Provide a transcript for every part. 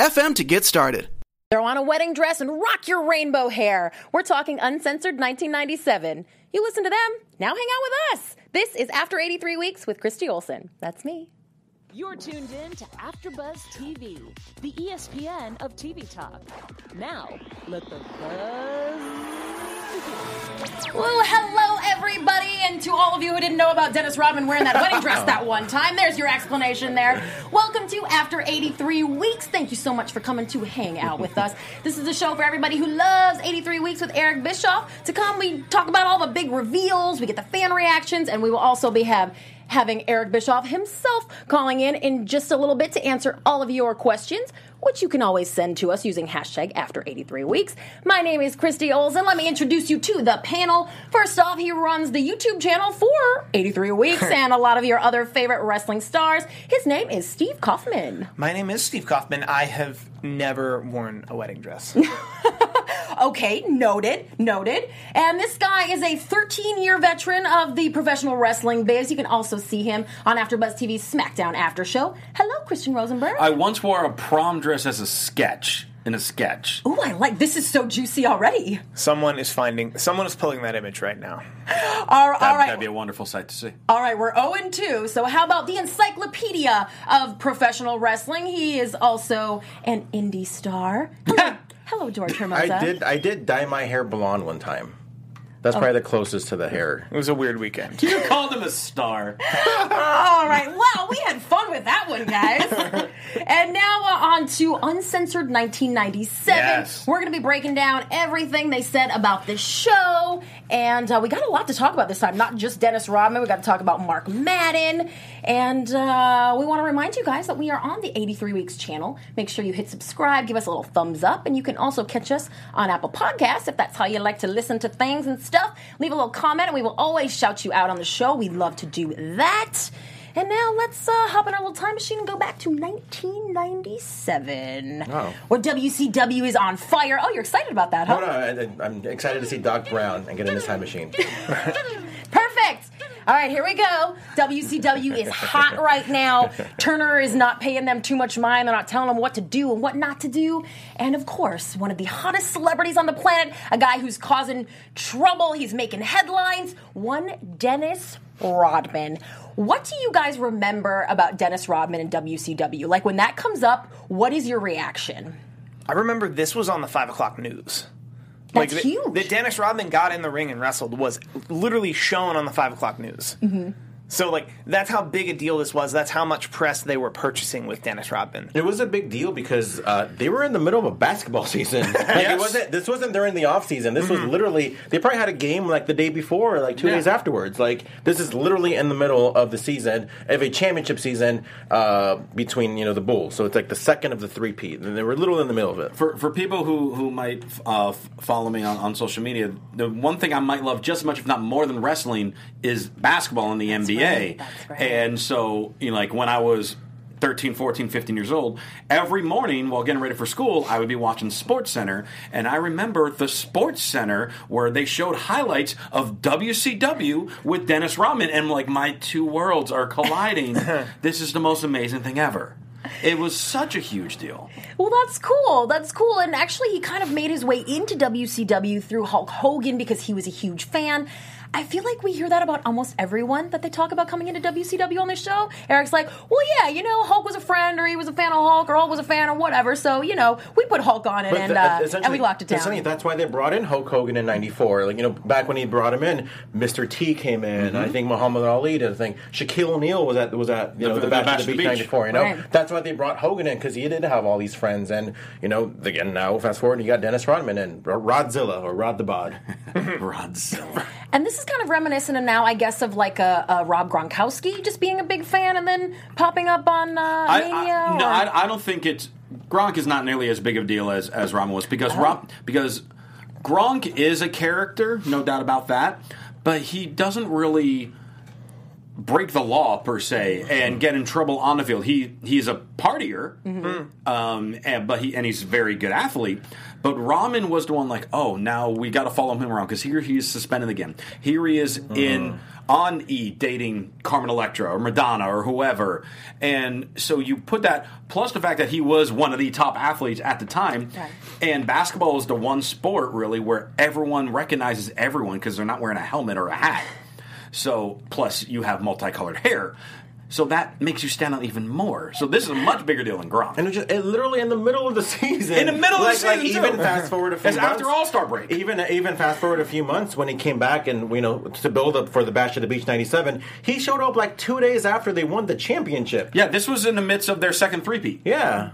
to get started. Throw on a wedding dress and rock your rainbow hair. We're talking Uncensored 1997. You listen to them, now hang out with us. This is After 83 Weeks with Christy Olsen. That's me. You're tuned in to AfterBuzz TV, the ESPN of TV talk. Now, let the buzz begin. Well, hello, everybody, and to all of you who didn't know about Dennis Rodman wearing that wedding dress that one time, there's your explanation there. Welcome to After 83 Weeks. Thank you so much for coming to hang out with us. This is a show for everybody who loves 83 Weeks with Eric Bischoff. To come, we talk about all the big reveals, we get the fan reactions, and we will also be having Eric Bischoff himself calling in just a little bit to answer all of your questions, which you can always send to us using hashtag After 83 Weeks. My name is Christy Olsen. Let me introduce you to the panel. First off, he runs the YouTube channel for 83 Weeks and a lot of your other favorite wrestling stars. His name is Steve Kaufman. My name is Steve Kaufman. I have never worn a wedding dress. Okay, noted. And this guy is a 13-year veteran of the professional wrestling biz. You can also see him on AfterBuzz TV's SmackDown After Show. Hello, Christian Rosenberg. I once wore a prom dress as a sketch. Ooh, I like this. Is so juicy already. Someone is pulling that image right now. All right. That'd be a wonderful sight to see. All right, we're 0-2. So how about the encyclopedia of professional wrestling? He is also an indie star. Hello, George Hermosa. I did dye my hair blonde one time. That's probably the closest to the hair. It was a weird weekend. You called him a star. All right. Well, we had fun with that one, guys. And now on to Uncensored 1997. Yes. We're going to be breaking down everything they said about this show. And we got a lot to talk about this time. Not just Dennis Rodman. We got to talk about Mark Madden. And we want to remind you guys that we are on the 83 Weeks channel. Make sure you hit subscribe. Give us a little thumbs up. And you can also catch us on Apple Podcasts if that's how you like to listen to things and stuff. Leave a little comment, and we will always shout you out on the show. We love to do that. And now let's hop in our little time machine and go back to 1997. Oh. Where WCW is on fire. Oh, you're excited about that, huh? No, I'm excited to see Doc Brown and get in this time machine. Perfect. All right, here we go. WCW is hot right now. Turner is not paying them too much mind. They're not telling them what to do and what not to do. And, of course, one of the hottest celebrities on the planet, a guy who's causing trouble. He's making headlines. One Dennis Rodman. What do you guys remember about Dennis Rodman and WCW? Like, when that comes up, what is your reaction? I remember this was on the 5 o'clock news. That's like huge. That Dennis Rodman got in the ring and wrestled was literally shown on the 5 o'clock news. Mm-hmm. So, like, that's how big a deal this was. That's how much press they were purchasing with Dennis Rodman. It was a big deal because they were in the middle of a basketball season. Like, yes. This wasn't during the off season. This was literally, they probably had a game, like, the day before or, like, two days afterwards. Like, this is literally in the middle of the season, of a championship season between, you know, the Bulls. So it's, like, the second of the three-peat. And they were literally in the middle of it. For people who might follow me on social media, the one thing I might love just as much, if not more than wrestling, is basketball in the NBA. That's right. And so, you know, like, when I was 13, 14, 15 years old, every morning while getting ready for school, I would be watching SportsCenter, and I remember the SportsCenter where they showed highlights of WCW with Dennis Rodman, and, like, my two worlds are colliding. This is the most amazing thing ever. It was such a huge deal. Well, that's cool. And actually, he kind of made his way into WCW through Hulk Hogan because he was a huge fan. I feel like we hear that about almost everyone that they talk about coming into WCW on this show. Eric's like, well, yeah, you know, Hulk was a friend, or he was a fan of Hulk, or Hulk was a fan, or whatever. So, you know, we put Hulk on it, and we locked it down. Essentially, that's why they brought in Hulk Hogan in '94. Like, you know, back when he brought him in, Mr. T came in. Mm-hmm. I think Muhammad Ali did a thing. Shaquille O'Neal was at the Bash of the Beach '94. You know, right. That's why they brought Hogan in, because he did have all these friends, and, you know, again, now fast forward, you got Dennis Rodman in, or Rodzilla, or Rod the Bod. Rodzilla. And this is kind of reminiscent of now, I guess, of like a Rob Gronkowski just being a big fan and then popping up on Mania. No, I don't think it's Gronk is not nearly as big of a deal as Rodman was because Gronk is a character, no doubt about that, but he doesn't really break the law per se and get in trouble on the field. He's a partier, and he's a very good athlete. But Rodman was the one like, oh, now we got to follow him around because here he is suspended again. Here he is on E dating Carmen Electra or Madonna or whoever, and so you put that plus the fact that he was one of the top athletes at the time, right. And basketball is the one sport really where everyone recognizes everyone because they're not wearing a helmet or a hat. So, plus, you have multicolored hair. So that makes you stand out even more. So this is a much bigger deal than Gronk. And it literally in the middle of the season. In the middle of the season, even fast forward a few months. It's after All-Star break. Even fast forward a few months when he came back and, you know, to build up for the Bash at the Beach 97, he showed up like 2 days after they won the championship. Yeah, this was in the midst of their second three-peat. Yeah.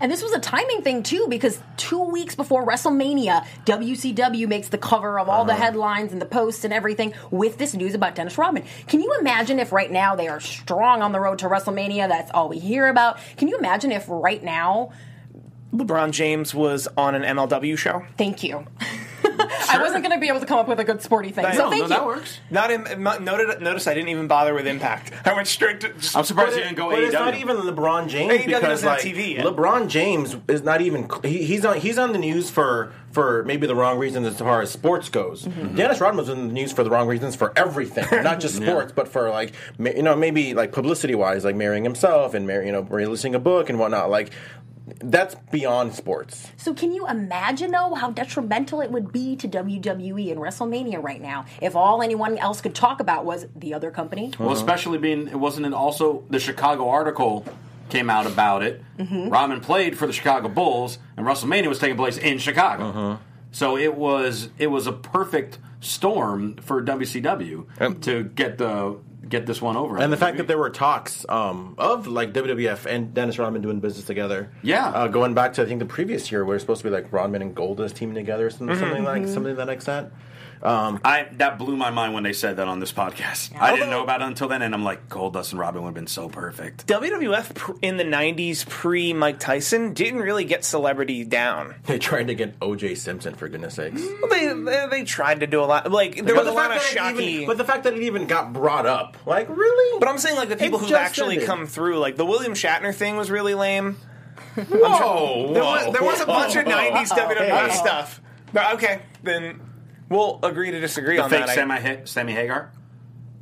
And this was a timing thing, too, because 2 weeks before WrestleMania, WCW makes the cover of all the headlines and the posts and everything with this news about Dennis Rodman. Can you imagine if right now they are strong on the road to WrestleMania? That's all we hear about. Can you imagine if right now LeBron James was on an MLW show? Thank you. Sure. I wasn't going to be able to come up with a good sporty thing. So thank you. That works. Notice I didn't even bother with Impact. I went straight to... I'm surprised you didn't go AEW. But it's not even LeBron James AEW because, like, TV LeBron James is not even... He's on the news for maybe the wrong reasons as far as sports goes. Mm-hmm. Dennis Rodman was in the news for the wrong reasons for everything. Not just sports, but for, like, you know, maybe, like, publicity-wise, like marrying himself and, you know, releasing a book and whatnot. Like... That's beyond sports. So can you imagine, though, how detrimental it would be to WWE and WrestleMania right now if all anyone else could talk about was the other company? Well, especially being it wasn't an also the Chicago article came out about it. Mm-hmm. Rodman played for the Chicago Bulls, and WrestleMania was taking place in Chicago. Uh-huh. So it was a perfect storm for WCW to get this one over. And the fact that there were talks of, like, WWF and Dennis Rodman doing business together. Yeah. Going back to, I think, the previous year where it was supposed to be, like, Rodman and Goldust teaming together or something to that extent. That blew my mind when they said that on this podcast. Yeah. I didn't know about it until then, and I'm like, Goldust and Rodman would have been so perfect. WWF in the 90s, pre-Mike Tyson, didn't really get celebrity down. They tried to get O.J. Simpson, for goodness sakes. They tried to do a lot. Like, there was a lot of shocking... But the fact that it even got brought up. Like, really? But I'm saying, like, the people who actually come through, like, the William Shatner thing was really lame. Whoa! There was a bunch of 90s WWF stuff. But, okay, then... We'll agree to disagree on that. The fake Sammy Hagar?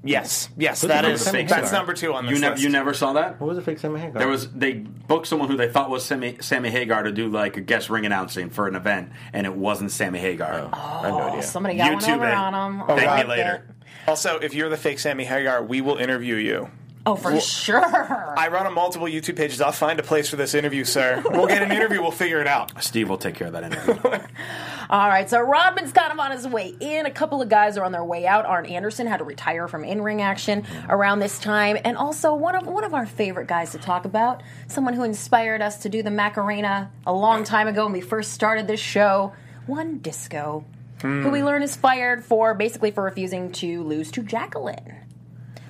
Yes, that is. That's number two on this list. You never saw that? What was the fake Sammy Hagar? They booked someone who they thought was Sammy Hagar to do, like, a guest ring announcing for an event, and it wasn't Sammy Hagar. I have no idea. Somebody got one over on him. Thank me later. Also, if you're the fake Sammy Hagar, we will interview you. Oh, for sure. I run on multiple YouTube pages. I'll find a place for this interview, sir. We'll get an interview. We'll figure it out. Steve will take care of that interview. All right, so Rodman's kind of on his way in. A couple of guys are on their way out. Arn Anderson had to retire from in-ring action around this time. And also one of our favorite guys to talk about, someone who inspired us to do the Macarena a long time ago when we first started this show, One Disco, who we learn is fired for refusing to lose to Jacqueline.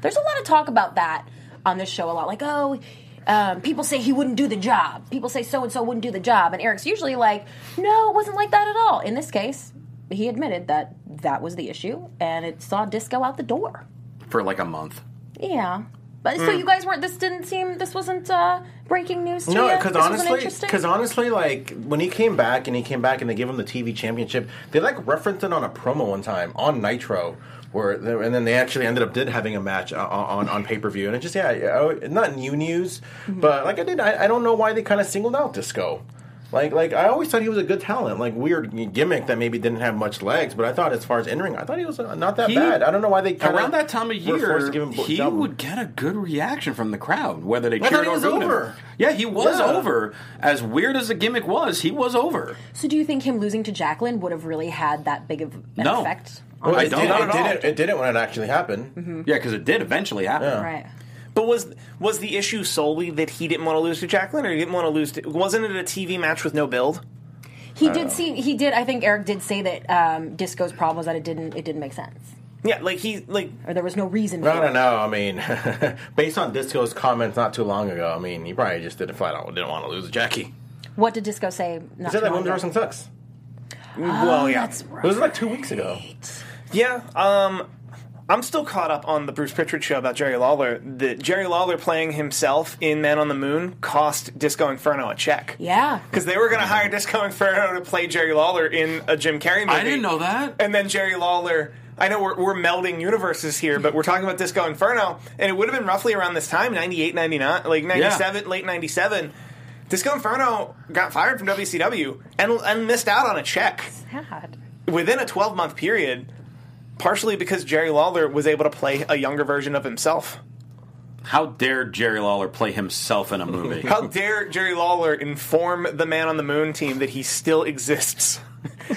There's a lot of talk about that on this show a lot. Like, people say he wouldn't do the job. People say so-and-so wouldn't do the job. And Eric's usually like, no, it wasn't like that at all. In this case, he admitted that that was the issue, and it saw Disco out the door. For like a month. Yeah. But so you guys this wasn't breaking news to you? No, because honestly, like, when he came back and they gave him the TV championship, they, like, referenced it on a promo one time on Nitro. And then they actually ended up having a match on pay-per-view. And it just, not new news. But, like, I don't know why they kind of singled out Disco. Like I always thought he was a good talent. Like, weird gimmick that maybe didn't have much legs. But I thought, as far as in-ring, I thought he was not that bad. I don't know why they kind of... Around that time of year, he would get a good reaction from the crowd, whether they cheered or booed him. Yeah, he was over. As weird as the gimmick was, he was over. So do you think him losing to Jacqueline would have really had that big of an effect? Well, it didn't when it actually happened. Mm-hmm. Yeah, because it did eventually happen. Yeah. Right. But was the issue solely that he didn't want to lose to Jacqueline, or he didn't want to lose to... Wasn't it a TV match with no build? I think Eric did say that Disco's problem was that it didn't make sense. Yeah, like or there was no reason for it. No. I mean, based on Disco's comments not too long ago, I mean, he probably just didn't want to lose to Jackie. What did Disco say? He said that women's wrestling sucks. Well, yeah. That's right. It was like 2 weeks ago. Yeah, I'm still caught up on the Bruce Pritchard show about Jerry Lawler. That Jerry Lawler playing himself in Man on the Moon cost Disco Inferno a check. Yeah. Because they were going to hire Disco Inferno to play Jerry Lawler in a Jim Carrey movie. I didn't know that. And then Jerry Lawler... I know we're melding universes here, but we're talking about Disco Inferno, and it would have been roughly around this time, 98, 99, like 97, late 97. Disco Inferno got fired from WCW and missed out on a check. Sad. Within a 12-month period, partially because Jerry Lawler was able to play a younger version of himself. How dare Jerry Lawler play himself in a movie? How dare Jerry Lawler inform the Man on the Moon team that he still exists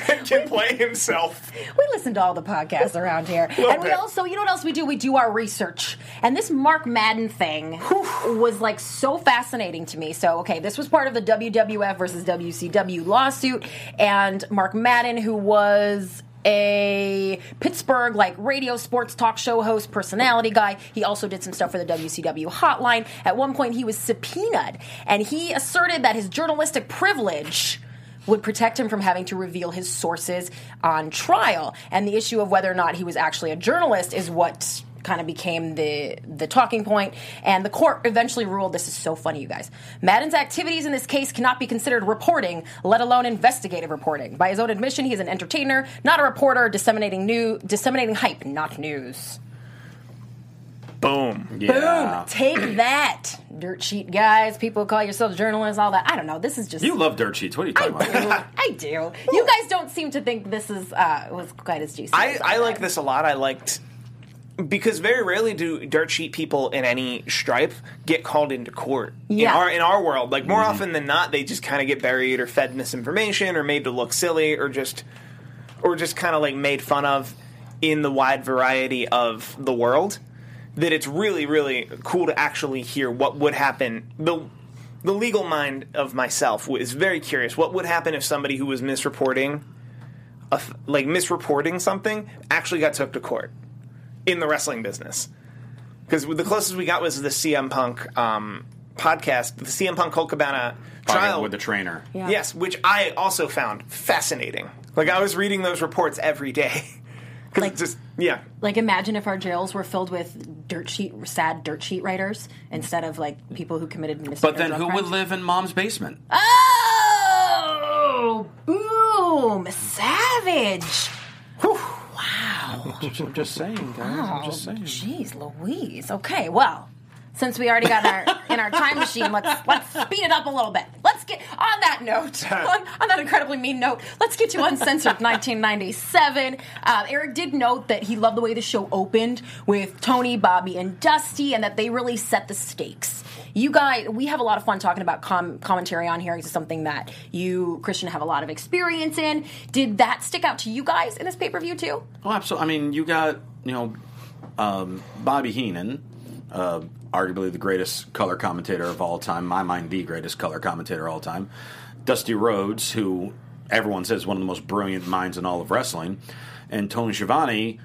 and can play himself? We listen to all the podcasts around here. And we also, you know what else we do? We do our research. And this Mark Madden thing was like so fascinating to me. So, okay, this was part of the WWF versus WCW lawsuit. And Mark Madden, who was... a Pittsburgh, like, radio sports talk show host, personality guy. He also did some stuff for the WCW hotline. At one point, he was subpoenaed, and he asserted that his journalistic privilege would protect him from having to reveal his sources on trial. And the issue of whether or not he was actually a journalist is what kind of became the talking point, and the court eventually ruled, this is so funny, you guys, Madden's activities in this case cannot be considered reporting, let alone investigative reporting. By his own admission, he is an entertainer, not a reporter, disseminating hype, not news. Boom. Yeah. Boom. Take that, dirt sheet guys. People call yourselves journalists, all that. I don't know. This is just... You love dirt sheets. What are you talking about? I do. You guys don't seem to think this is was quite as juicy. I like this a lot. I liked... Because very rarely do dirt sheet people in any stripe get called into court in our world. Like, more often than not, they just kind of get buried or fed misinformation or made to look silly or just kind of, like, made fun of in the wide variety of the world. That it's really, really cool to actually hear what would happen. The legal mind of myself is very curious. What would happen if somebody who was misreporting something actually got took to court? In the wrestling business. Because the closest we got was the CM Punk podcast, the CM Punk Colt Cabana trial. With the trainer. Yeah. Yes, which I also found fascinating. Like, I was reading those reports every day. Like, just, yeah. Like, imagine if our jails were filled with sad dirt sheet writers instead of, like, people who committed misdemeanors. But then who would live in Mom's basement? Oh! Boom! Savage! Whew. Wow. I'm just saying, guys. Wow. I'm just saying. Jeez Louise. Okay, well, since we already got in our time machine, let's speed it up a little bit. Let's get, on that note, on that incredibly mean note, let's get to Uncensored 1997. Eric did note that he loved the way the show opened with Tony, Bobby, and Dusty, and that they really set the stakes. You guys, we have a lot of fun talking about commentary on here. This is something that you, Christian, have a lot of experience in. Did that stick out to you guys in this pay-per-view, too? Oh, absolutely. I mean, you got, Bobby Heenan, arguably the greatest color commentator of all time. In my mind, the greatest color commentator of all time. Dusty Rhodes, who everyone says is one of the most brilliant minds in all of wrestling. And Tony Schiavone,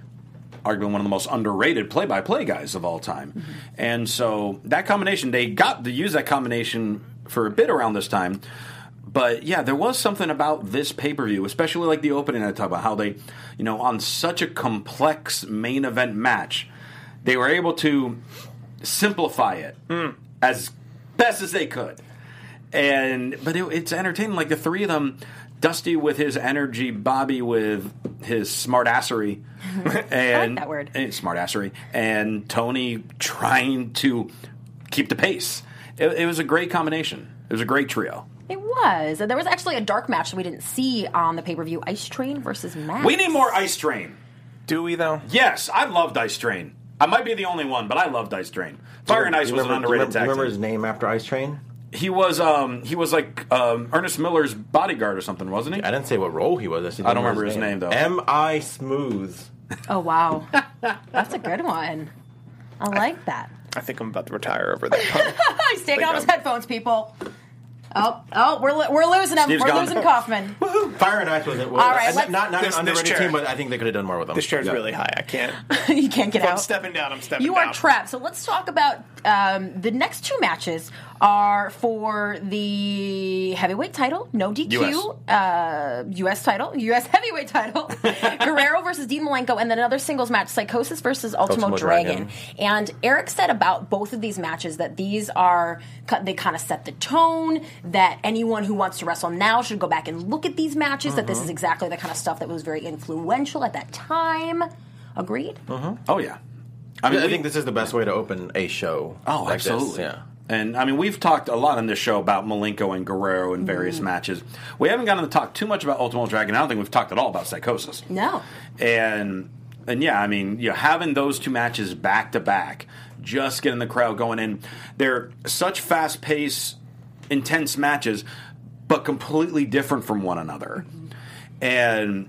arguably one of the most underrated play-by-play guys of all time. Mm-hmm. And so that combination, they got to use that combination for a bit around this time. But, yeah, there was something about this pay-per-view, especially like the opening I talk about, how they, on such a complex main event match, they were able to simplify it as best as they could. But it's entertaining. Like, the three of them... Dusty with his energy, Bobby with his smartassery, and I like that word. Smartassery, and Tony trying to keep the pace. It was a great combination. It was a great trio. It was. There was actually a dark match that we didn't see on the pay-per-view, Ice Train versus Max. We need more Ice Train. Do we, though? Yes, I loved Ice Train. I might be the only one, but I loved Ice Train. Fire and Ice was an underrated tag team. Do you remember his name after Ice Train? He was Ernest Miller's bodyguard or something, wasn't he? I didn't say what role he was. I don't remember his name, though. M.I. Smooth. Oh, wow. That's a good one. I like that. I think I'm about to retire over that pun. He's taking off his headphones, people. Oh, we're losing him. Steve's losing Kaufman. Woohoo. Fire and Ice was it. All right, not an underrated team, but I think they could have done more with them. This chair's really high. I can't. You can't get out. I'm stepping down. You are trapped. So let's talk about The next two matches are for the heavyweight title, no DQ, U.S. heavyweight title, Guerrero versus Dean Malenko, and then another singles match, Psychosis versus Ultimo Dragon. And Eric said about both of these matches that these are, they kind of set the tone, that anyone who wants to wrestle now should go back and look at these matches, that this is exactly the kind of stuff that was very influential at that time. Agreed? Oh, yeah. I mean, I think this is the best way to open a show. Oh, like absolutely. This. Yeah. And, I mean, we've talked a lot on this show about Malenko and Guerrero in various matches. We haven't gotten to talk too much about Ultimo Dragon. I don't think we've talked at all about Psychosis. No. And yeah, I mean, you know, having those two matches back-to-back, just getting the crowd going in. They're such fast-paced, intense matches, but completely different from one another. And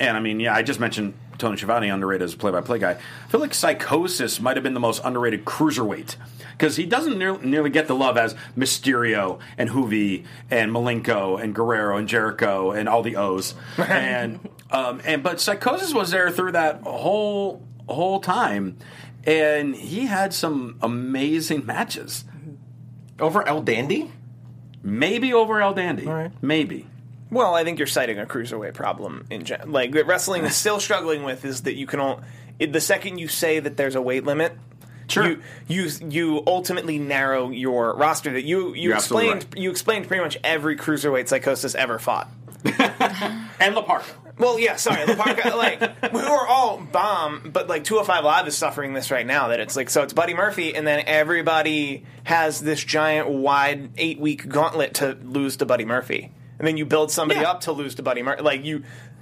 I mean, yeah, I just mentioned Tony Schiavone, underrated as a play-by-play guy. I feel like Psychosis might have been the most underrated cruiserweight because he doesn't nearly get the love as Mysterio and Hoovy and Malenko and Guerrero and Jericho and all the O's. But Psychosis was there through that whole time, and he had some amazing matches. Over El Dandy? Maybe over El Dandy. All right. Maybe. Well, I think you're citing a cruiserweight problem in general. Like, wrestling is still struggling with is that you can the second you say that there's a weight limit, you ultimately narrow your roster. That you explained pretty much every cruiserweight Psychosis ever fought, and LaParca. Well, yeah, sorry, LaParca. Like, we were all bomb, but like 205 Live is suffering this right now. That it's like, so it's Buddy Murphy, and then everybody has this giant wide 8-week gauntlet to lose to Buddy Murphy. And then you build somebody up to lose to Buddy Murphy. Like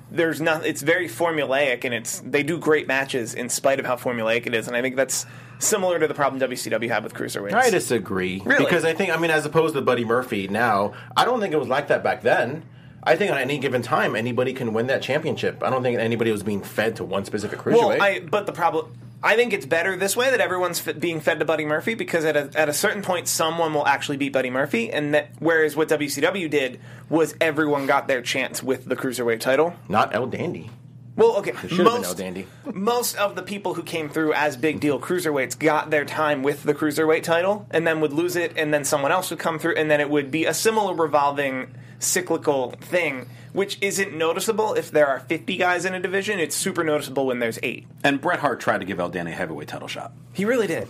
there's nothing. It's very formulaic, and they do great matches in spite of how formulaic it is. And I think that's similar to the problem WCW had with cruiserweights. I disagree, really, because I think, I mean, as opposed to Buddy Murphy now, I don't think it was like that back then. I think on any given time, anybody can win that championship. I don't think anybody was being fed to one specific cruiserweight. But the problem, I think it's better this way that everyone's being fed to Buddy Murphy because at a certain point someone will actually beat Buddy Murphy, and that whereas what WCW did was everyone got their chance with the cruiserweight title. Not El Dandy. Well, okay, most of the people who came through as big deal cruiserweights got their time with the cruiserweight title and then would lose it, and then someone else would come through, and then it would be a similar revolving cyclical thing, which isn't noticeable if there are 50 guys in a division. It's super noticeable when there's 8. And Bret Hart tried to give El Dandy a heavyweight title shot. He really did.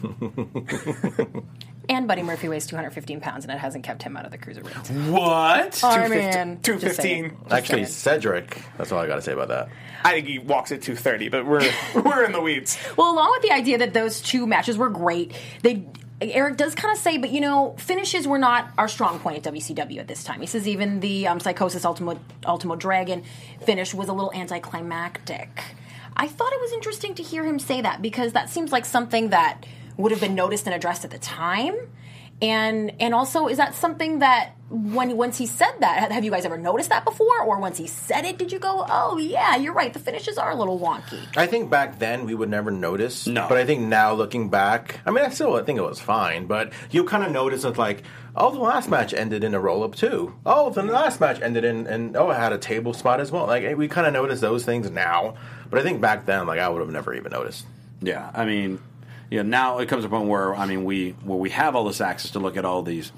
And Buddy Murphy weighs 215 pounds, and it hasn't kept him out of the cruiserweight. What? Oh, man. 215. Actually, Cedric. That's all I got to say about that. I think he walks at 230, but we're in the weeds. Well, along with the idea that those two matches were great, Eric does kind of say, but, you know, finishes were not our strong point at WCW at this time. He says even the Psychosis Ultimo Dragon finish was a little anticlimactic. I thought it was interesting to hear him say that because that seems like something that would have been noticed and addressed at the time. And also, is that something that once he said that, have you guys ever noticed that before? Or once he said it, did you go, oh, yeah, you're right, the finishes are a little wonky? I think back then we would never notice. No. But I think now looking back, I mean, I still think it was fine. But you kind of notice it's like, oh, the last match ended in a roll-up too. Oh, the last match ended in it had a table spot as well. Like, we kind of notice those things now. But I think back then, like, I would have never even noticed. Yeah, I mean, yeah, now it comes to a point where, I mean, we have all this access to look at all these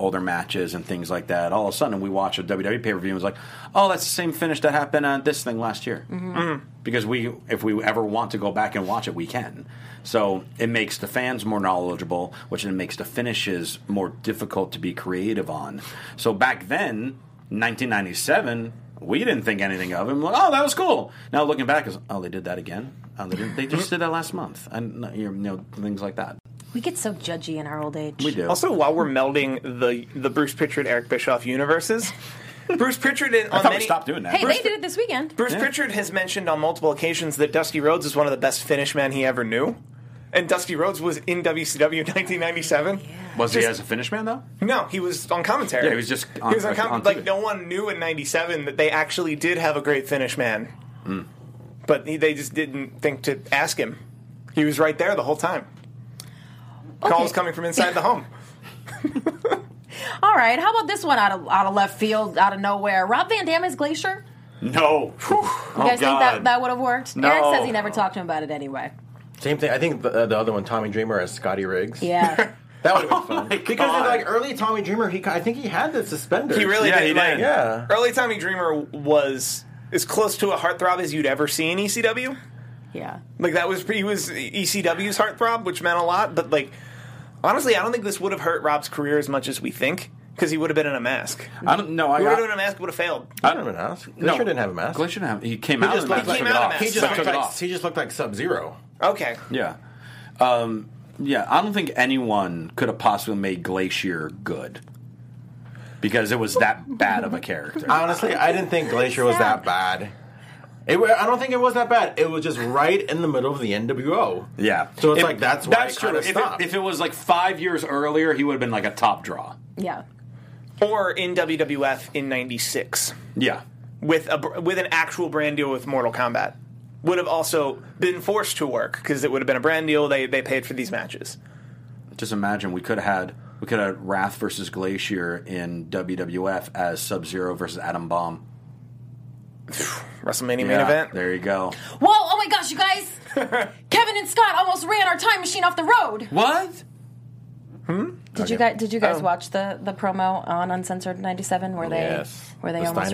older matches and things like that. All of a sudden, we watch a WWE pay-per-view and it's like, oh, that's the same finish that happened on this thing last year. Because if we ever want to go back and watch it, we can. So it makes the fans more knowledgeable, which then makes the finishes more difficult to be creative on. So back then, 1997, we didn't think anything of it. Like, oh, that was cool. Now looking back, it's, oh, they did that again? Oh, they just did that last month. And, you know, things like that. We get so judgy in our old age. We do. Also, while we're melding the Bruce Pritchard, Eric Bischoff universes, Bruce Pritchard we stopped doing that. Hey, they did it this weekend. Bruce Pritchard has mentioned on multiple occasions that Dusty Rhodes is one of the best finish men he ever knew. And Dusty Rhodes was in WCW in 1997. Was he as a finish man, though? No, he was on commentary. Yeah, he was just on commentary. Like, no one knew in 97 that they actually did have a great finish man. But they just didn't think to ask him. He was right there the whole time. Okay. Calls coming from inside the home. All right, how about this one out of left field, out of nowhere? Rob Van Dam as Glacier? No. You guys think that would have worked? No. Eric says he never talked to him about it anyway. Same thing. I think the other one, Tommy Dreamer, as Scotty Riggs. Yeah. That would have been fun. Because in like early Tommy Dreamer, I think he had the suspenders. He really did. He did. Yeah. Early Tommy Dreamer was as close to a heartthrob as you'd ever see in ECW. Yeah. Like he was ECW's heartthrob, which meant a lot. But like, honestly, I don't think this would have hurt Rob's career as much as we think. Because he would have been in a mask. I don't know. Who would have been in a mask would have failed. I don't have a mask. Glacier didn't have a mask. Glacier didn't have. He came out in a mask. He just looked like Sub-Zero. Okay. Yeah. Yeah. I don't think anyone could have possibly made Glacier good. Because it was that bad of a character. Honestly, I didn't think Glacier was that bad. I don't think it was that bad. It was just right in the middle of the NWO. Yeah. So it's that's why it kind of stopped. If it was 5 years earlier, he would have been a top draw. Yeah. Or in WWF in '96, yeah, with an actual brand deal with Mortal Kombat, would have also been forced to work because it would have been a brand deal. They paid for these matches. Just imagine we could have Wrath versus Glacier in WWF as Sub-Zero versus Atom Bomb. WrestleMania main event. There you go. Whoa! Oh my gosh, you guys! Kevin and Scott almost ran our time machine off the road. What? Hmm? Did you guys watch the promo on Uncensored 97 where they almost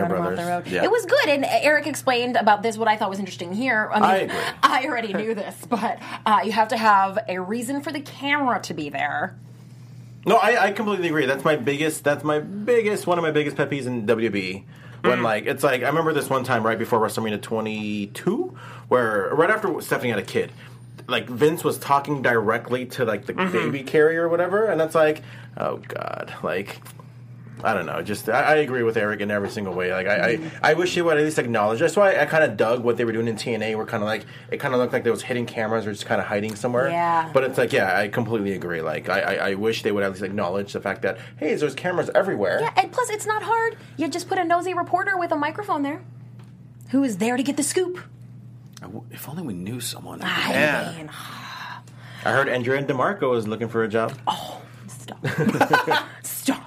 ran off the road? Yeah. It was good, and Eric explained about this what I thought was interesting here. I agree. I already knew this, but you have to have a reason for the camera to be there. No, I completely agree. One of my biggest pet peeves in WWE. When, I remember this one time right before WrestleMania 22, right after Stephanie had a kid, Vince was talking directly to, the baby carrier or whatever, and that's oh, God, I don't know. Just, I agree with Eric in every single way. I wish he would at least acknowledge. That's why I kind of dug what they were doing in TNA, where it kind of looked like they was hitting cameras or just kind of hiding somewhere. Yeah. But it's I completely agree. I wish they would at least acknowledge the fact that, hey, there's cameras everywhere. Yeah, and plus, it's not hard. You just put a nosy reporter with a microphone there who is there to get the scoop. If only we knew someone. I mean. I heard Andrea DeMarco is looking for a job. Oh, stop. Let's talk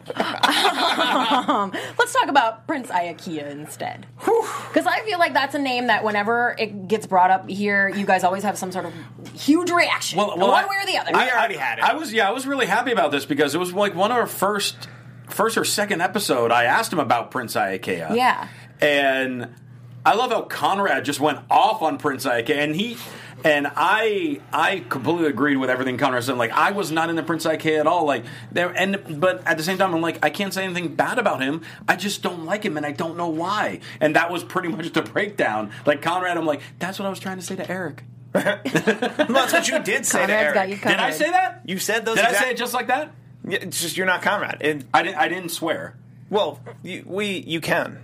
about Prince Iaukea instead. Because I feel like that's a name that whenever it gets brought up here, you guys always have some sort of huge reaction. Well, one way or the other. We already had it. I was really happy about this because it was one of our first or second episode, I asked him about Prince Iaukea. Yeah. And I love how Conrad just went off on Prince Iaukea, and I completely agreed with everything Conrad said. I was not into Prince Iaukea at all. But at the same time, I'm I can't say anything bad about him. I just don't like him, and I don't know why. And that was pretty much the breakdown. Conrad, I'm that's what I was trying to say to Eric. Well, that's what you did say Conrad's to Eric. Did I say that? You said those. Did I say it just like that? Yeah, it's just you're not Conrad. I didn't swear. Well, you can.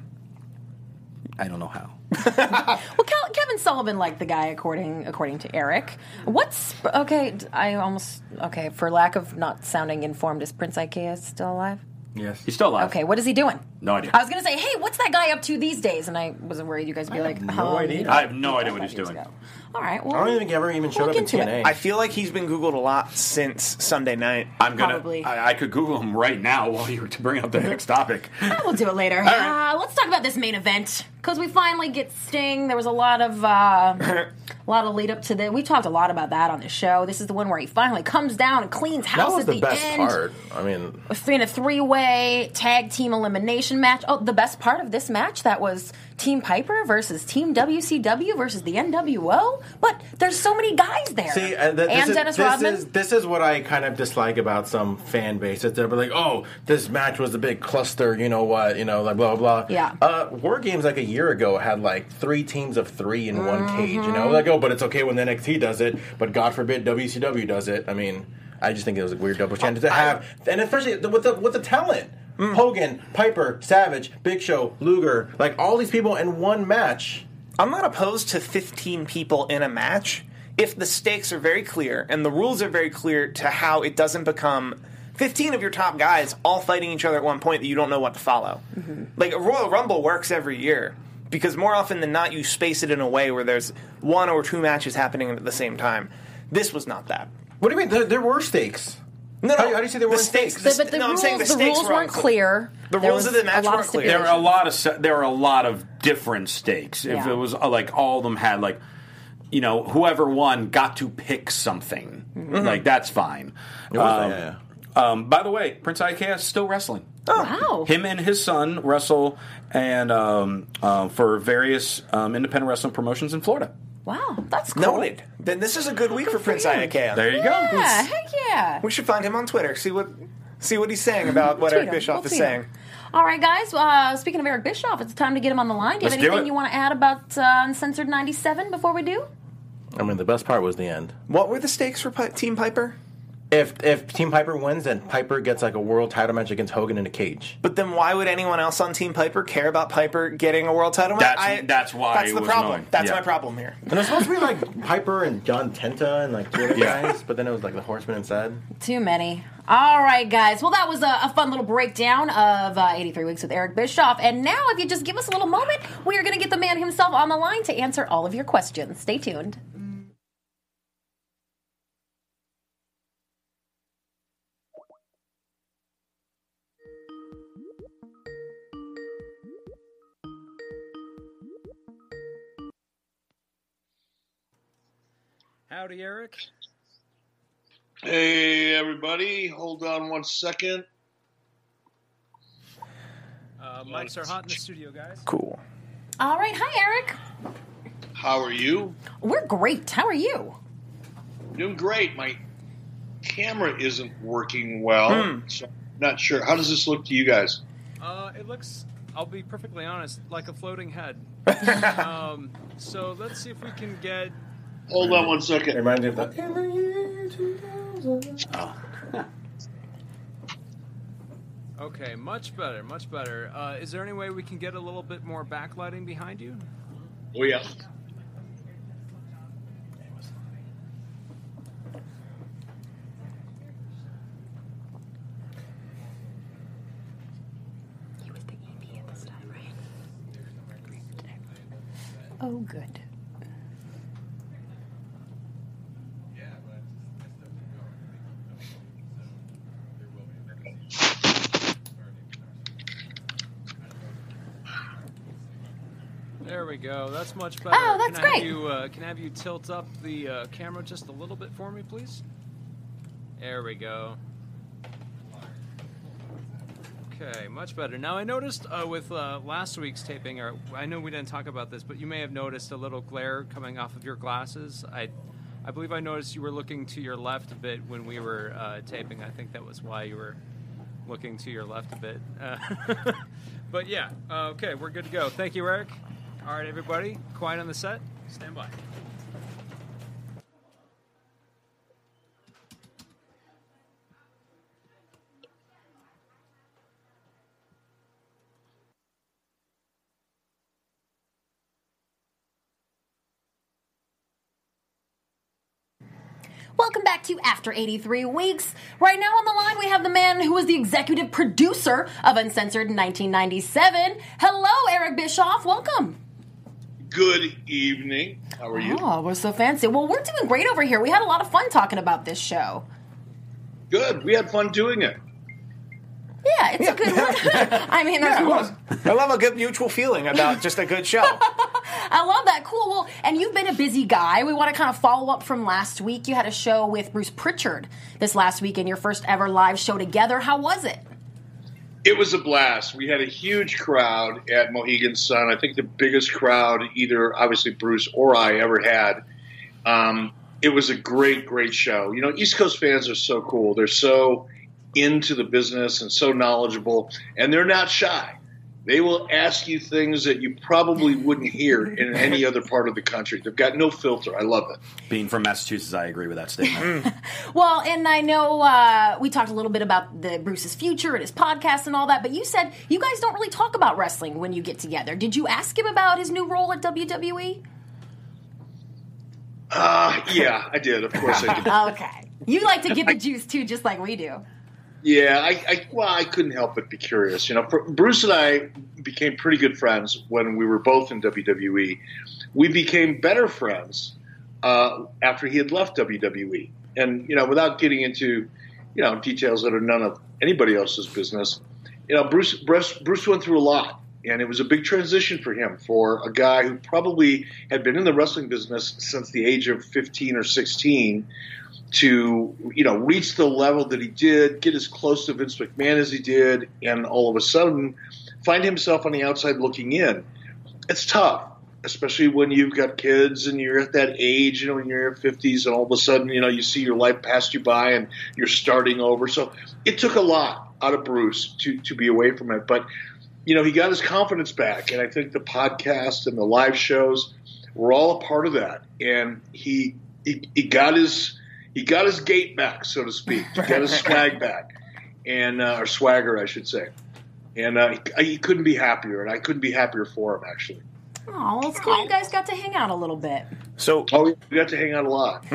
I don't know how. Well, Kevin Sullivan liked the guy, according to Eric. For lack of not sounding informed, is Prince Iaukea still alive? Yes. He's still alive. Okay, what is he doing? No idea. I was going to say, hey, what's that guy up to these days? And I wasn't worried you guys would be no idea. I have no idea what he's doing. Ago. All right, well. I don't think he ever even showed up in TNA. I feel like he's been Googled a lot since Sunday night. I could Google him right now while you were bringing up the next topic. We'll do it later. Right. Let's talk about this main event. Because we finally get Sting. There was a lot of lead up to that. We talked a lot about that on the show. This is the one where he finally comes down and cleans house at the end. That was the best part. I mean, in a three-way tag team elimination match. Oh, the best part of this match that was Team Piper versus Team WCW versus the NWO. But there's so many guys there. See, Dennis Rodman. This is what I kind of dislike about some fan bases. They're oh, this match was a big cluster. You know what? You know, blah blah blah. Yeah. War Games a year ago had 3 teams of 3 in one cage, you know? But it's okay when NXT does it, but God forbid WCW does it. I mean, I just think it was a weird double standard to have, and especially with the talent. Hogan, Piper, Savage, Big Show, Luger, all these people in one match. I'm not opposed to 15 people in a match if the stakes are very clear and the rules are very clear to how it doesn't become 15 of your top guys all fighting each other at one point that you don't know what to follow. Mm-hmm. A Royal Rumble works every year because more often than not you space it in a way where there's 1 or 2 matches happening at the same time. This was not that. What do you mean? There were stakes. No, how do you say there were stakes? But the rules weren't clear. The rules of the match weren't clear. There were a lot of different stakes. Yeah. If it was all of them had you know, whoever won got to pick something. Mm-hmm. Like, that's fine. By the way, Prince Ikea is still wrestling. Oh. Wow. Him and his son wrestle and for various independent wrestling promotions in Florida. Wow, that's cool. Noted. Then this is a good week for Prince Ikea. There you go. Yeah, heck yeah. We should find him on Twitter, see what he's saying about what Eric Bischoff is saying. All right, guys, speaking of Eric Bischoff, it's time to get him on the line. Do you have anything you want to add about Uncensored 97 before we do? I mean, the best part was the end. What were the stakes for Team Piper? If Team Piper wins, then Piper gets like a world title match against Hogan in a cage. But then why would anyone else on Team Piper care about Piper getting a world title match? That's why. That's the problem. That's my problem here. And it was supposed to be like Piper and John Tenta and like two other guys, but then it was like the Horsemen instead. Too many. All right, guys. Well, that was a fun little breakdown of 83 Weeks with Eric Bischoff. And now, if you just give us a little moment, we are going to get the man himself on the line to answer all of your questions. Stay tuned. Howdy, Eric. Hey, everybody. Hold on one second. Mics are hot in the studio, guys. Cool. All right. Hi, Eric. How are you? We're great. How are you? Doing great. My camera isn't working well, so I'm not sure. How does this look to you guys? It looks, I'll be perfectly honest, like a floating head. So let's see if we can get... Hold on one second. Remind me of that. In the year 2000. Oh. Okay, much better, much better. Is there any way we can get a little bit more backlighting behind you? Oh, yeah. He was the EV at this time, right? Oh, good. There we go. That's much better. Oh, that's great. Can I have you tilt up the camera just a little bit for me, please? There we go. Okay, much better. Now, I noticed with last week's taping, or I know we didn't talk about this, but you may have noticed a little glare coming off of your glasses. I believe I noticed you were looking to your left a bit when we were taping. I think that was why you were looking to your left a bit. But, yeah, okay, we're good to go. Thank you, Eric. All right, everybody, quiet on the set. Stand by. Welcome back to After 83 Weeks. Right now on the line, we have the man who was the executive producer of Uncensored 1997. Hello, Eric Bischoff. Welcome. Good evening. How are you? Oh, we're so fancy. Well, we're doing great over here. We had a lot of fun talking about this show. Good. We had fun doing it. Yeah, it's a good one. I mean, that's cool. I love a good mutual feeling about just a good show. I love that. Cool. Well, and you've been a busy guy. We want to kind of follow up from last week. You had a show with Bruce Pritchard this last week in your first ever live show together. How was it? It was a blast. We had a huge crowd at Mohegan Sun. I think the biggest crowd either, obviously, Bruce or I ever had. It was a great, great show. You know, East Coast fans are so cool. They're so into the business and so knowledgeable, and they're not shy. They will ask you things that you probably wouldn't hear in any other part of the country. They've got no filter. I love it. Being from Massachusetts, I agree with that statement. Well, and I know we talked a little bit about the Bruce's future and his podcast and all that, but you said you guys don't really talk about wrestling when you get together. Did you ask him about his new role at WWE? Yeah, I did. Of course I did. Okay. You like to get the juice, too, just like we do. Yeah, I couldn't help but be curious. You know, Bruce and I became pretty good friends when we were both in WWE. We became better friends after he had left WWE. And, you know, without getting into, you know, details that are none of anybody else's business, you know, Bruce went through a lot. And it was a big transition for him, for a guy who probably had been in the wrestling business since the age of 15 or 16 to, you know, reach the level that he did, get as close to Vince McMahon as he did, and all of a sudden find himself on the outside looking in. It's tough, especially when you've got kids and you're at that age, you know, in your 50s, and all of a sudden, you know, you see your life pass you by and you're starting over. So it took a lot out of Bruce to be away from it. But, you know, he got his confidence back, and I think the podcast and the live shows were all a part of that. And he got his gait back, so to speak. He got his swag back, and or swagger, I should say. And he couldn't be happier, and I couldn't be happier for him, actually. Oh, it's cool. You guys got to hang out a little bit. So we got to hang out a lot.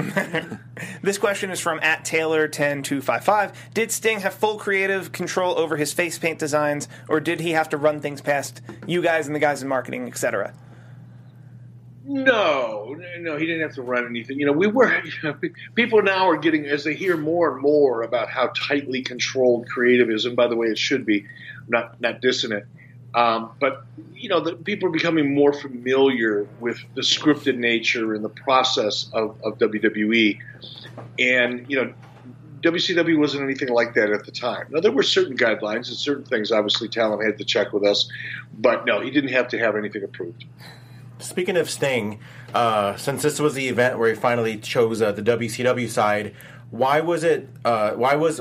This question is from @Taylor10255. Did Sting have full creative control over his face paint designs, or did he have to run things past you guys and the guys in marketing, etc.? No, he didn't have to run anything. You know, people now are getting, as they hear more and more about how tightly controlled creative is, and by the way, it should be, not dissing it. But, you know, people are becoming more familiar with the scripted nature and the process of WWE. And, you know, WCW wasn't anything like that at the time. Now, there were certain guidelines and certain things, obviously, Talon had to check with us. But, no, he didn't have to have anything approved. Speaking of Sting, since this was the event where he finally chose the WCW side, Why was,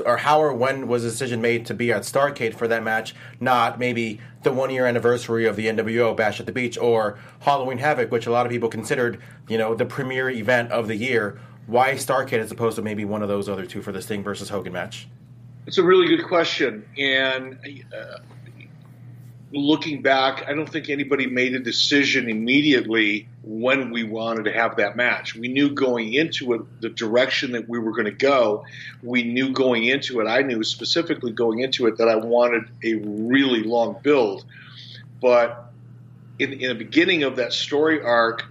or how, or when was the decision made to be at Starrcade for that match, not maybe the one-year anniversary of the NWO Bash at the Beach or Halloween Havoc, which a lot of people considered, you know, the premier event of the year? Why Starrcade as opposed to maybe one of those other two for the Sting versus Hogan match? It's a really good question, and looking back, I don't think anybody made a decision immediately when we wanted to have that match. We knew going into it the direction that we were going to go. We knew going into it, I knew specifically going into it, that I wanted a really long build. But in the beginning of that story arc,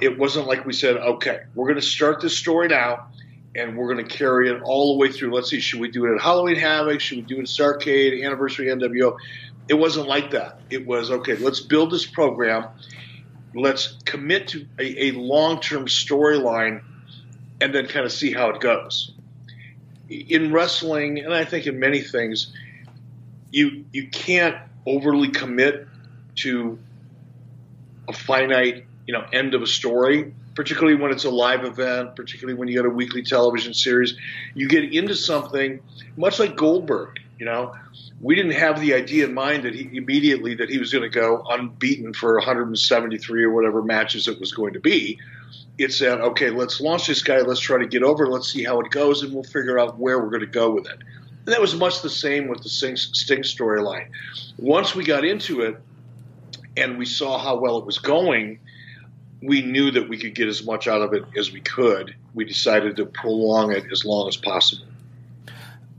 it wasn't like we said, okay, we're going to start this story now, and we're going to carry it all the way through. Let's see, should we do it at Halloween Havoc? Should we do it at Starrcade, Anniversary NWO? It wasn't like that. It was, okay, let's build this program. Let's commit to a long-term storyline and then kind of see how it goes. In wrestling, and I think in many things, you can't overly commit to a finite, you know, end of a story, particularly when it's a live event, particularly when you got a weekly television series. You get into something, much like Goldberg, you know. We didn't have the idea in mind that he was going to go unbeaten for 173 or whatever matches it was going to be. It said, okay, let's launch this guy. Let's try to get over. Let's see how it goes, and we'll figure out where we're going to go with it. And that was much the same with the Sting storyline. Once we got into it and we saw how well it was going, we knew that we could get as much out of it as we could. We decided to prolong it as long as possible.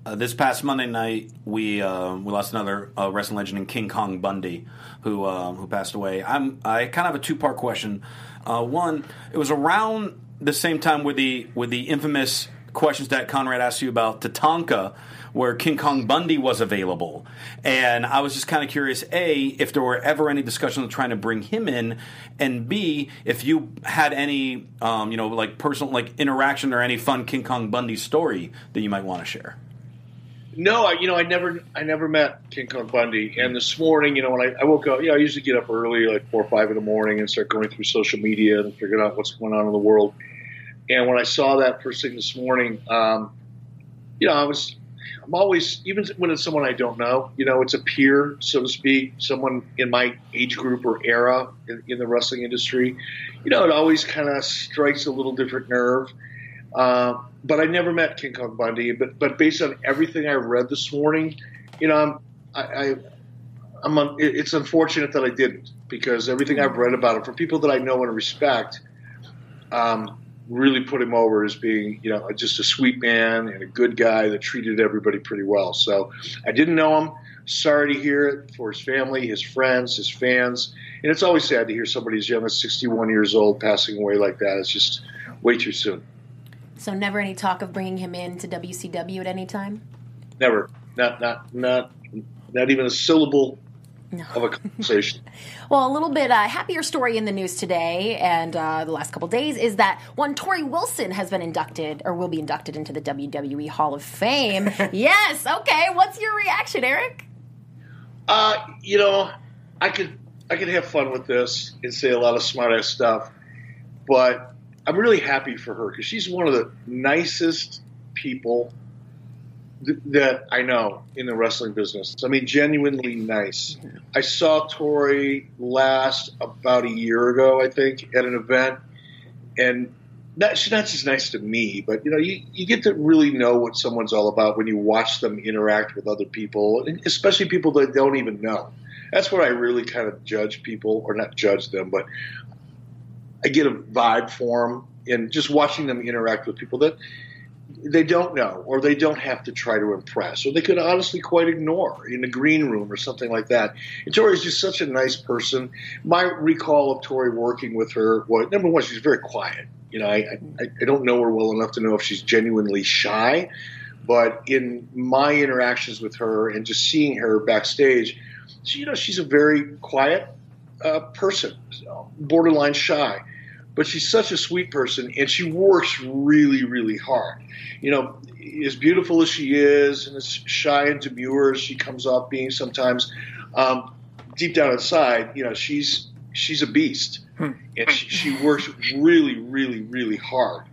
This past Monday night, we lost another wrestling legend in King Kong Bundy, who passed away. I kind of have a two-part question. One, it was around the same time with the infamous questions that Conrad asked you about Tatanka, where King Kong Bundy was available, and I was just kind of curious: A, if there were ever any discussion of trying to bring him in, and B, if you had any personal interaction or any fun King Kong Bundy story that you might want to share. No, I never met King Kong Bundy. And this morning, you know, when I woke up, I usually get up early, like 4 or 5 in the morning, and start going through social media and figuring out what's going on in the world. And when I saw that first thing this morning, I'm always, even when it's someone I don't know, you know, it's a peer, so to speak, someone in my age group or era in the wrestling industry, you know, it always kind of strikes a little different nerve. But I never met King Kong Bundy. But based on everything I read this morning, you know, it's unfortunate that I didn't, because everything I've read about him from people that I know and respect really put him over as being, you know, just a sweet man and a good guy that treated everybody pretty well. So I didn't know him. Sorry to hear it for his family, his friends, his fans. And it's always sad to hear somebody as young as 61 years old passing away like that. It's just way too soon. So never any talk of bringing him in to WCW at any time? Never. Not even a syllable of a conversation. Well, a little bit happier story in the news today and the last couple days is that one Tori Wilson has been inducted or will be inducted into the WWE Hall of Fame. Yes. Okay. What's your reaction, Eric? You know, I could have fun with this and say a lot of smart-ass stuff, but I'm really happy for her because she's one of the nicest people that I know in the wrestling business. I mean, genuinely nice. I saw Tori last about a year ago, I think, at an event. And she's not just nice to me, but, you know, you get to really know what someone's all about when you watch them interact with other people, and especially people that don't even know. That's where I really kind of judge people, or not judge them, but I get a vibe for them and just watching them interact with people that they don't know, or they don't have to try to impress, or they could honestly quite ignore in the green room or something like that. And Tori's just such a nice person. My recall of Tori working with her was, number one, she's very quiet. You know, I don't know her well enough to know if she's genuinely shy, but in my interactions with her and just seeing her backstage, you know, she's a very quiet person, borderline shy. But she's such a sweet person, and she works really, really hard. You know, as beautiful as she is and as shy and demure as she comes off being sometimes, deep down inside, you know, she's a beast. And she works really, really, really hard.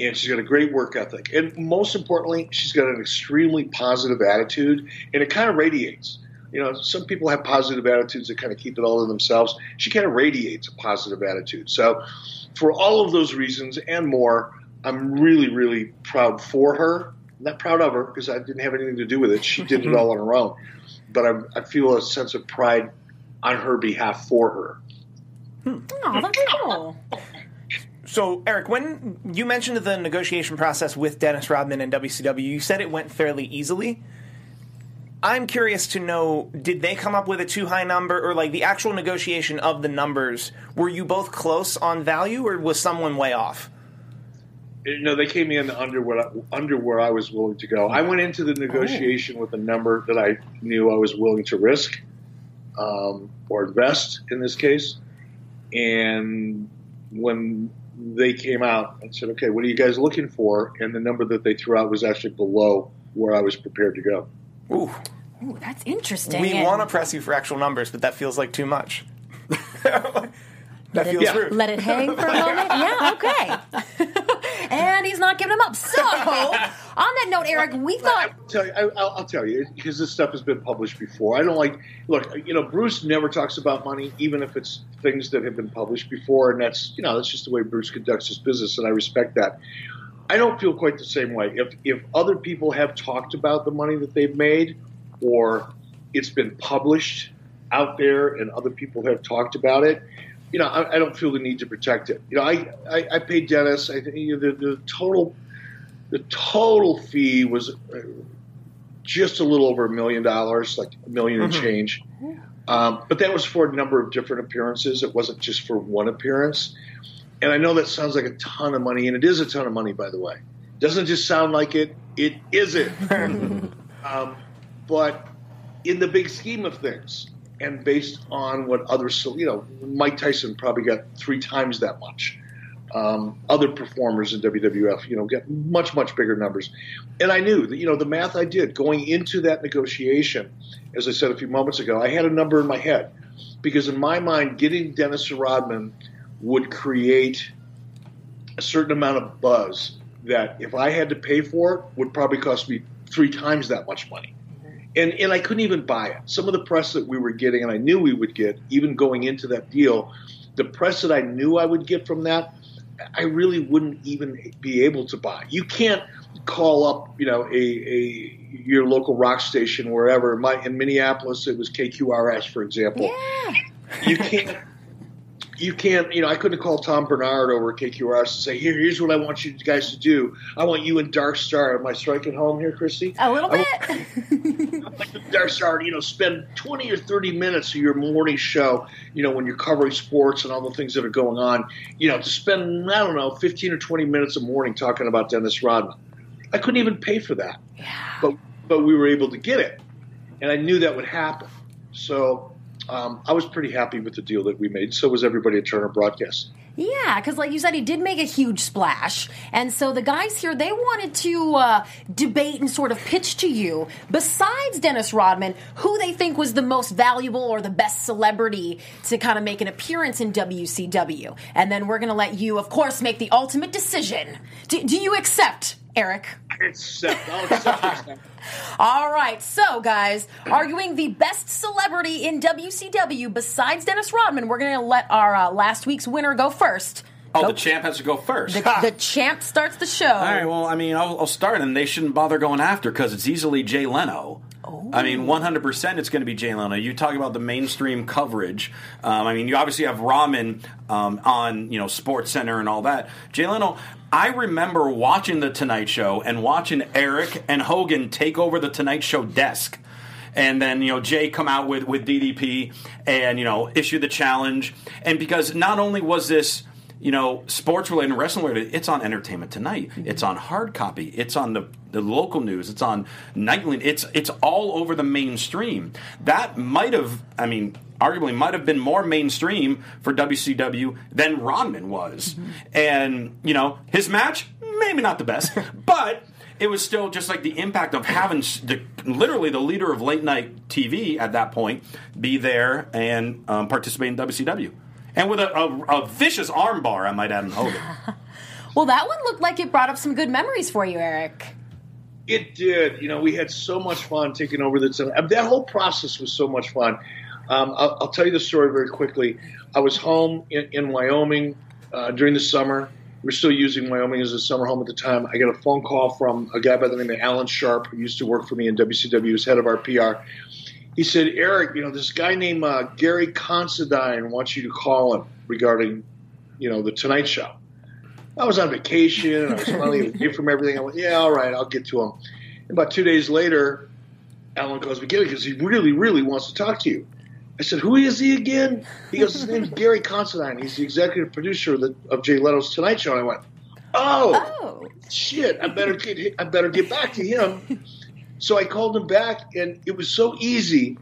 And she's got a great work ethic. And most importantly, she's got an extremely positive attitude, and it kind of radiates. You know, some people have positive attitudes that kind of keep it all to themselves. She kind of radiates a positive attitude. So for all of those reasons and more, I'm really, really proud for her. I'm not proud of her because I didn't have anything to do with it. She did it all on her own. But I feel a sense of pride on her behalf for her. Oh, that's cool. So, Eric, when you mentioned the negotiation process with Dennis Rodman and WCW, you said it went fairly easily. I'm curious to know, did they come up with a too high number, or like the actual negotiation of the numbers? Were you both close on value, or was someone way off? No, they came in under where I was willing to go. I went into the negotiation with a number that I knew I was willing to risk or invest in this case. And when they came out, I said, okay, what are you guys looking for? And the number that they threw out was actually below where I was prepared to go. Ooh, that's interesting. We want to press you for actual numbers, but that feels like too much. That feels rude. Let it hang for a moment? Yeah, okay. And he's not giving him up. So, on that note, Eric, we thought... I'll tell you, because this stuff has been published before. I don't like... Look, you know, Bruce never talks about money, even if it's things that have been published before, and that's, you know, that's just the way Bruce conducts his business, and I respect that. I don't feel quite the same way. If other people have talked about the money that they've made, or it's been published out there and other people have talked about it, you know, I don't feel the need to protect it. You know, I paid Dennis. I think the total fee was just a little over $1 million, like $1 million and change. But that was for a number of different appearances. It wasn't just for one appearance. And I know that sounds like a ton of money, and it is a ton of money, by the way. It doesn't just sound like it, it is it. But in the big scheme of things, and based on what others, you know, Mike Tyson probably got 3 times that much. Other performers in WWF, you know, got much, much bigger numbers. And I knew that, you know, the math I did going into that negotiation, as I said a few moments ago, I had a number in my head. Because in my mind, getting Dennis Rodman would create a certain amount of buzz that if I had to pay for it would probably cost me 3 times that much money. And I couldn't even buy it. Some of the press that we were getting, and I knew we would get, even going into that deal, the press that I knew I would get from that, I really wouldn't even be able to buy. You can't call up, you know, your local rock station wherever. In Minneapolis, it was KQRS, for example. Yeah. You can't, you know, I couldn't call Tom Bernard over at KQRS and say, here's what I want you guys to do. I want you and Dark Star. Am I striking home here, Christy? A little bit. I want you and Dark Star to, you know, spend 20 or 30 minutes of your morning show, you know, when you're covering sports and all the things that are going on, you know, to spend, I don't know, 15 or 20 minutes a morning talking about Dennis Rodman. I couldn't even pay for that. Yeah. But we were able to get it. And I knew that would happen. So I was pretty happy with the deal that we made. So was everybody at Turner Broadcast. Yeah, because like you said, he did make a huge splash. And so the guys here, they wanted to debate and sort of pitch to you, besides Dennis Rodman, who they think was the most valuable or the best celebrity to kind of make an appearance in WCW. And then we're going to let you, of course, make the ultimate decision. Do you accept, Eric? I'll accept. All right, so guys, arguing the best celebrity in WCW besides Dennis Rodman, we're going to let our last week's winner go first. Oh, the champ has to go first. The champ starts the show. All right, well, I mean, I'll start, and they shouldn't bother going after because it's easily Jay Leno. Oh. I mean, 100% it's going to be Jay Leno. You talk about the mainstream coverage. I mean, you obviously have Ramen on, you know, SportsCenter and all that. Jay Leno, I remember watching The Tonight Show and watching Eric and Hogan take over The Tonight Show desk. And then, you know, Jay come out with DDP and, you know, issue the challenge. And because not only was this, you know, sports-related and wrestling-related, it's on Entertainment Tonight. Mm-hmm. It's on hard copy. It's on the local news. It's on Nightly. It's all over the mainstream. That might have, I mean, arguably might have been more mainstream for WCW than Rodman was. Mm-hmm. And, you know, his match, maybe not the best, but it was still just like the impact of having literally the leader of late-night TV at that point be there and participate in WCW. And with a vicious armbar, I might add, in Hogan. Well, that one looked like it brought up some good memories for you, Eric. It did. You know, we had so much fun taking over that whole process was so much fun. I'll tell you the story very quickly. I was home in Wyoming during the summer. We were still using Wyoming as a summer home at the time. I got a phone call from a guy by the name of Alan Sharp, who used to work for me in WCW. He was head of our PR. He said, Eric, you know, this guy named Gary Considine wants you to call him regarding, you know, The Tonight Show. I was on vacation, and I was finally away from everything. I went, yeah, all right, I'll get to him. And about 2 days later, Alan calls me again because he really, really wants to talk to you. I said, who is he again? He goes, his name's Gary Considine. He's the executive producer of Jay Leno's Tonight Show. And I went, oh, shit, I better get back to him. So I called him back, and it was so easy.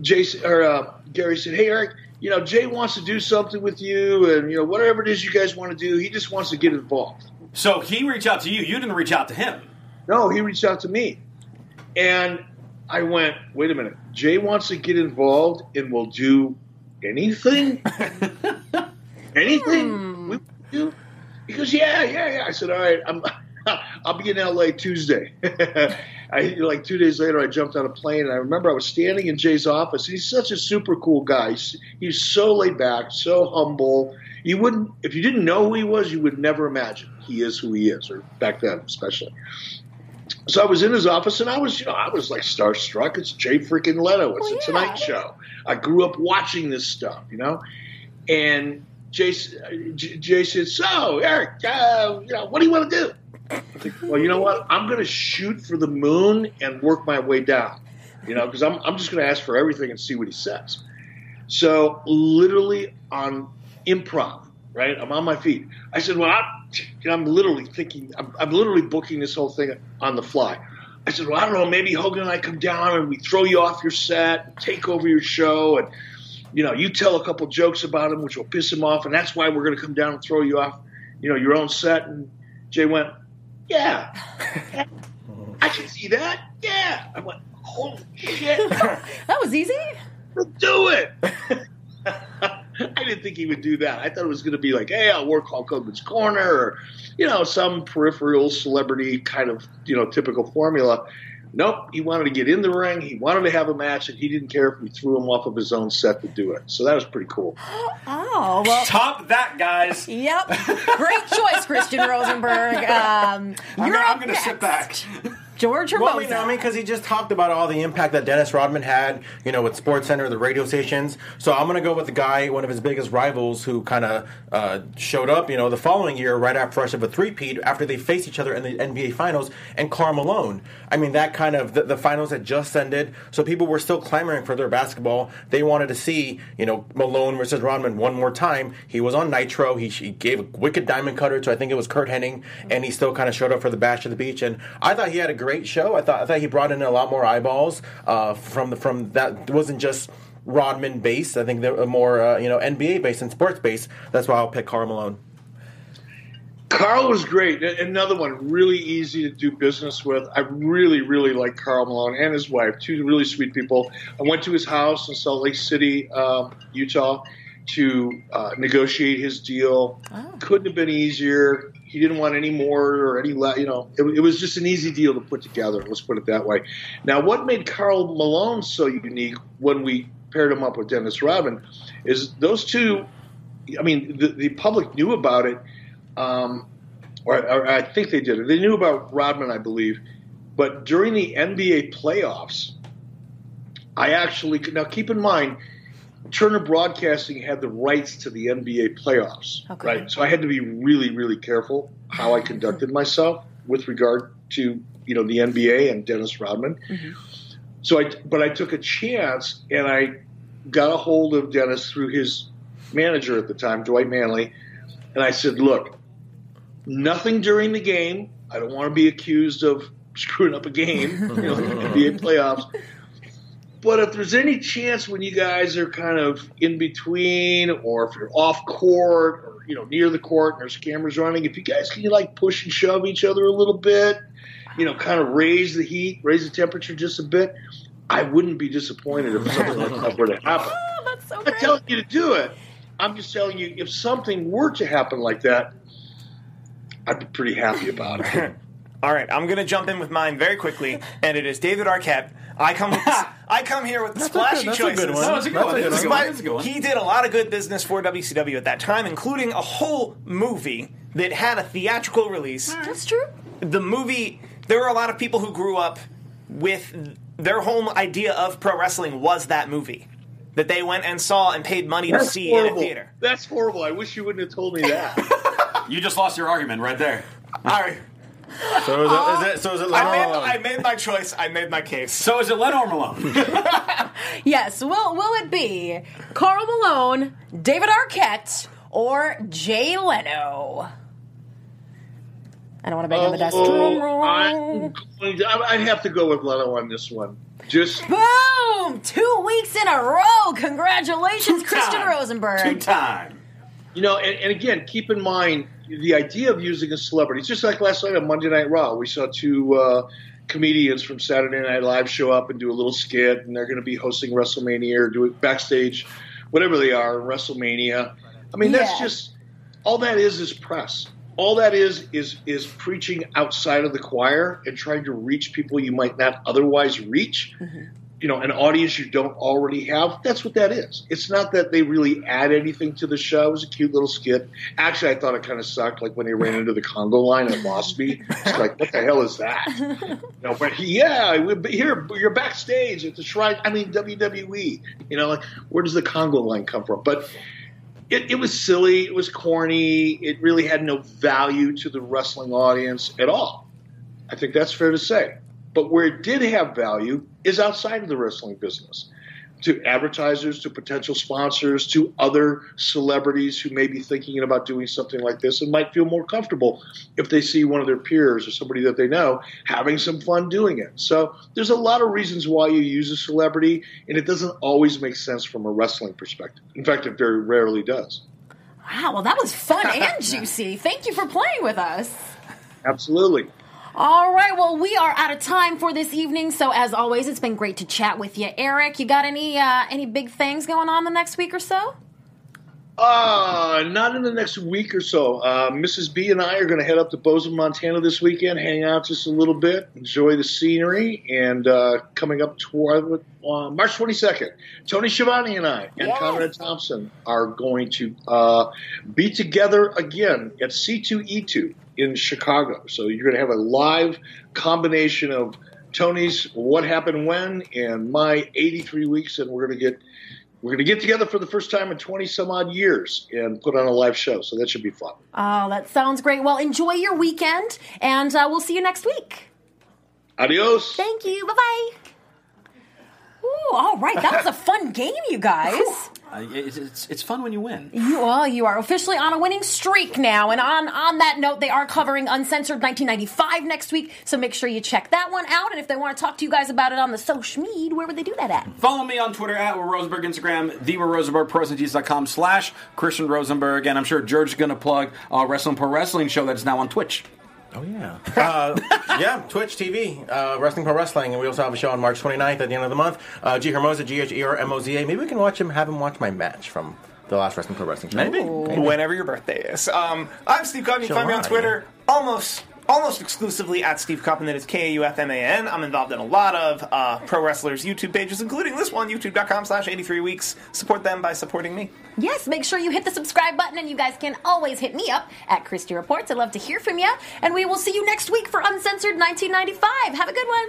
Gary said, hey, Eric, you know, Jay wants to do something with you, and, you know, whatever it is you guys want to do, he just wants to get involved. So he reached out to you. You didn't reach out to him. No, he reached out to me. And I went, wait a minute. Jay wants to get involved and will do anything? Anything? We do? He goes, yeah. I said, all right, I'll be in L.A. Tuesday. 2 days later, I jumped on a plane, and I remember I was standing in Jay's office. He's such a super cool guy. He's so laid back, so humble. You wouldn't, if you didn't know who he was, you would never imagine he is who he is, or back then especially. So I was in his office, and I was like starstruck. It's Jay freaking Leno. It's The Tonight Show. I grew up watching this stuff, you know, and Jay said, "So, Eric, you know, what do you want to do?" I think, well, you know what? I'm going to shoot for the moon and work my way down, you know, because I'm just going to ask for everything and see what he says. So literally on improv, right? I'm on my feet. I said, well, I'm literally thinking, I'm literally booking this whole thing on the fly. I said, well, I don't know, maybe Hogan and I come down and we throw you off your set, take over your show, and, you know, you tell a couple jokes about him, which will piss him off, and that's why we're going to come down and throw you off, you know, your own set. And Jay went, yeah, I can see that. Yeah, I went, holy shit! That was easy. Let's do it. I didn't think he would do that. I thought it was going to be like, hey, I'll work Hulk Hogan's corner, or, you know, some peripheral celebrity kind of, you know, typical formula. Nope, he wanted to get in the ring. He wanted to have a match, and he didn't care if we threw him off of his own set to do it. So that was pretty cool. Oh, well. Top that, guys. Yep. Great choice, Christian Rosenberg. I'm going to sit back. George Hermosa. Well, I mean, because he just talked about all the impact that Dennis Rodman had, you know, with SportsCenter, the radio stations. So I'm going to go with the guy, one of his biggest rivals, who kind of showed up, you know, the following year, right after fresh of a three-peat, after they faced each other in the NBA Finals, and Karl Malone. I mean, that kind of, the Finals had just ended, so people were still clamoring for their basketball. They wanted to see, you know, Malone versus Rodman one more time. He was on Nitro. He gave a wicked diamond cutter to, I think it was Kurt Hennig, and he still kind of showed up for the Bash at the Beach. And I thought he had a great show. I thought he brought in a lot more eyeballs from that. It wasn't just Rodman based. I think they're more NBA based and sports based. That's why I'll pick Karl Malone. Karl was great. Another one, really easy to do business with. I really, really like Karl Malone and his wife, two really sweet people. I went to his house in Salt Lake City, Utah, to negotiate his deal. Oh. Couldn't have been easier. He didn't want any more or any less. It was just an easy deal to put together. Let's put it that way. Now, what made Karl Malone so unique when we paired him up with Dennis Rodman is those two, the public knew about it. Or I think they did. They knew about Rodman, I believe. But during the NBA playoffs, I actually – now keep in mind, Turner Broadcasting had the rights to the NBA playoffs, okay, right? So I had to be really, really careful how I conducted myself with regard to, the NBA and Dennis Rodman. Mm-hmm. But I took a chance, and I got a hold of Dennis through his manager at the time, Dwight Manley, and I said, look – nothing during the game. I don't want to be accused of screwing up a game, NBA playoffs. But if there's any chance when you guys are kind of in between, or if you're off court, or near the court and there's cameras running, if you guys can push and shove each other a little bit, kind of raise the heat, raise the temperature just a bit, I wouldn't be disappointed if something like that were to happen. Oh, that's so great. I'm telling you to do it. I'm just telling you, if something were to happen like that, I'd be pretty happy about it. All right, I'm going to jump in with mine very quickly, and it is David Arquette. I come here with the splashy choices. That's a good one. He did a lot of good business for WCW at that time, including a whole movie that had a theatrical release. That's true. The movie, there were a lot of people who grew up with their whole idea of pro wrestling was that movie that they went and saw and paid money to see in a theater. That's horrible. I wish you wouldn't have told me that. You just lost your argument right there. All right. So is it Len or Malone? I made my choice. I made my case. So is it Len or Malone? Yes. Well, will it be Karl Malone, David Arquette, or Jay Leno? I don't want to bang on the desk. I'd have to go with Leno on this one. Just boom! 2 weeks in a row. Congratulations, Christian Rosenberg. Two-time. And again, keep in mind the idea of using a celebrity. It's just like last night on Monday Night Raw. We saw two comedians from Saturday Night Live show up and do a little skit, and they're going to be hosting WrestleMania or do it backstage, whatever they are, WrestleMania. That's just – all that is press. All that is preaching outside of the choir and trying to reach people you might not otherwise reach. Mm-hmm. An audience you don't already have. That's what that is. It's not that they really add anything to the show. It was a cute little skit. Actually, I thought it kind of sucked, like when they ran into the Congo line at Mosby. It's like, what the hell is that? You're backstage at the Shrine. WWE. Where does the Congo line come from? But it was silly. It was corny. It really had no value to the wrestling audience at all. I think that's fair to say. But where it did have value is outside of the wrestling business, to advertisers, to potential sponsors, to other celebrities who may be thinking about doing something like this and might feel more comfortable if they see one of their peers or somebody that they know having some fun doing it. So there's a lot of reasons why you use a celebrity, and it doesn't always make sense from a wrestling perspective. In fact, it very rarely does. Wow, well, that was fun and juicy. Thank you for playing with us. Absolutely. All right, well, we are out of time for this evening, so as always, it's been great to chat with you, Eric. You got any big things going on the next week or so? Not in the next week or so. Mrs. B and I are going to head up to Bozeman, Montana this weekend, hang out just a little bit, enjoy the scenery, and coming up toward March 22nd, Tony Schiavone and I and Conrad Thompson are going to be together again at C2E2. In Chicago. So you're going to have a live combination of Tony's What Happened When and my 83 Weeks, and we're going to get together for the first time in 20 some odd years and put on a live show. So that should be fun. Oh, that sounds great. Well, enjoy your weekend, and we'll see you next week. Adios. Thank you. Bye-bye. Ooh, all right. That was a fun game, you guys. It's fun when you win. You are officially on a winning streak now. And on that note, they are covering Uncensored 1995 next week, so make sure you check that one out. And if they want to talk to you guys about it on the social media, where would they do that at? Follow me on Twitter at Rosenberg, Instagram, therosenbergprosngs.com/Christian Rosenberg. And I'm sure George's going to plug Wrestling Pro Wrestling show that is now on Twitch. Oh, yeah. Twitch TV, Wrestling Pro Wrestling. And we also have a show on March 29th at the end of the month. G. Hermosa, G-H-E-R-M-O-Z-A. Maybe we can watch him, have him watch my match from the last Wrestling Pro Wrestling show. Maybe. Whenever your birthday is. I'm Steve Kaufman. You can find me on Twitter. Yeah. Almost exclusively at Steve Kaufman. That is Kaufman. I'm involved in a lot of pro wrestlers' YouTube pages, including this one, youtube.com/83weeks. Support them by supporting me. Yes, make sure you hit the subscribe button, and you guys can always hit me up at Christy Reports. I'd love to hear from you, and we will see you next week for Uncensored 1995. Have a good one.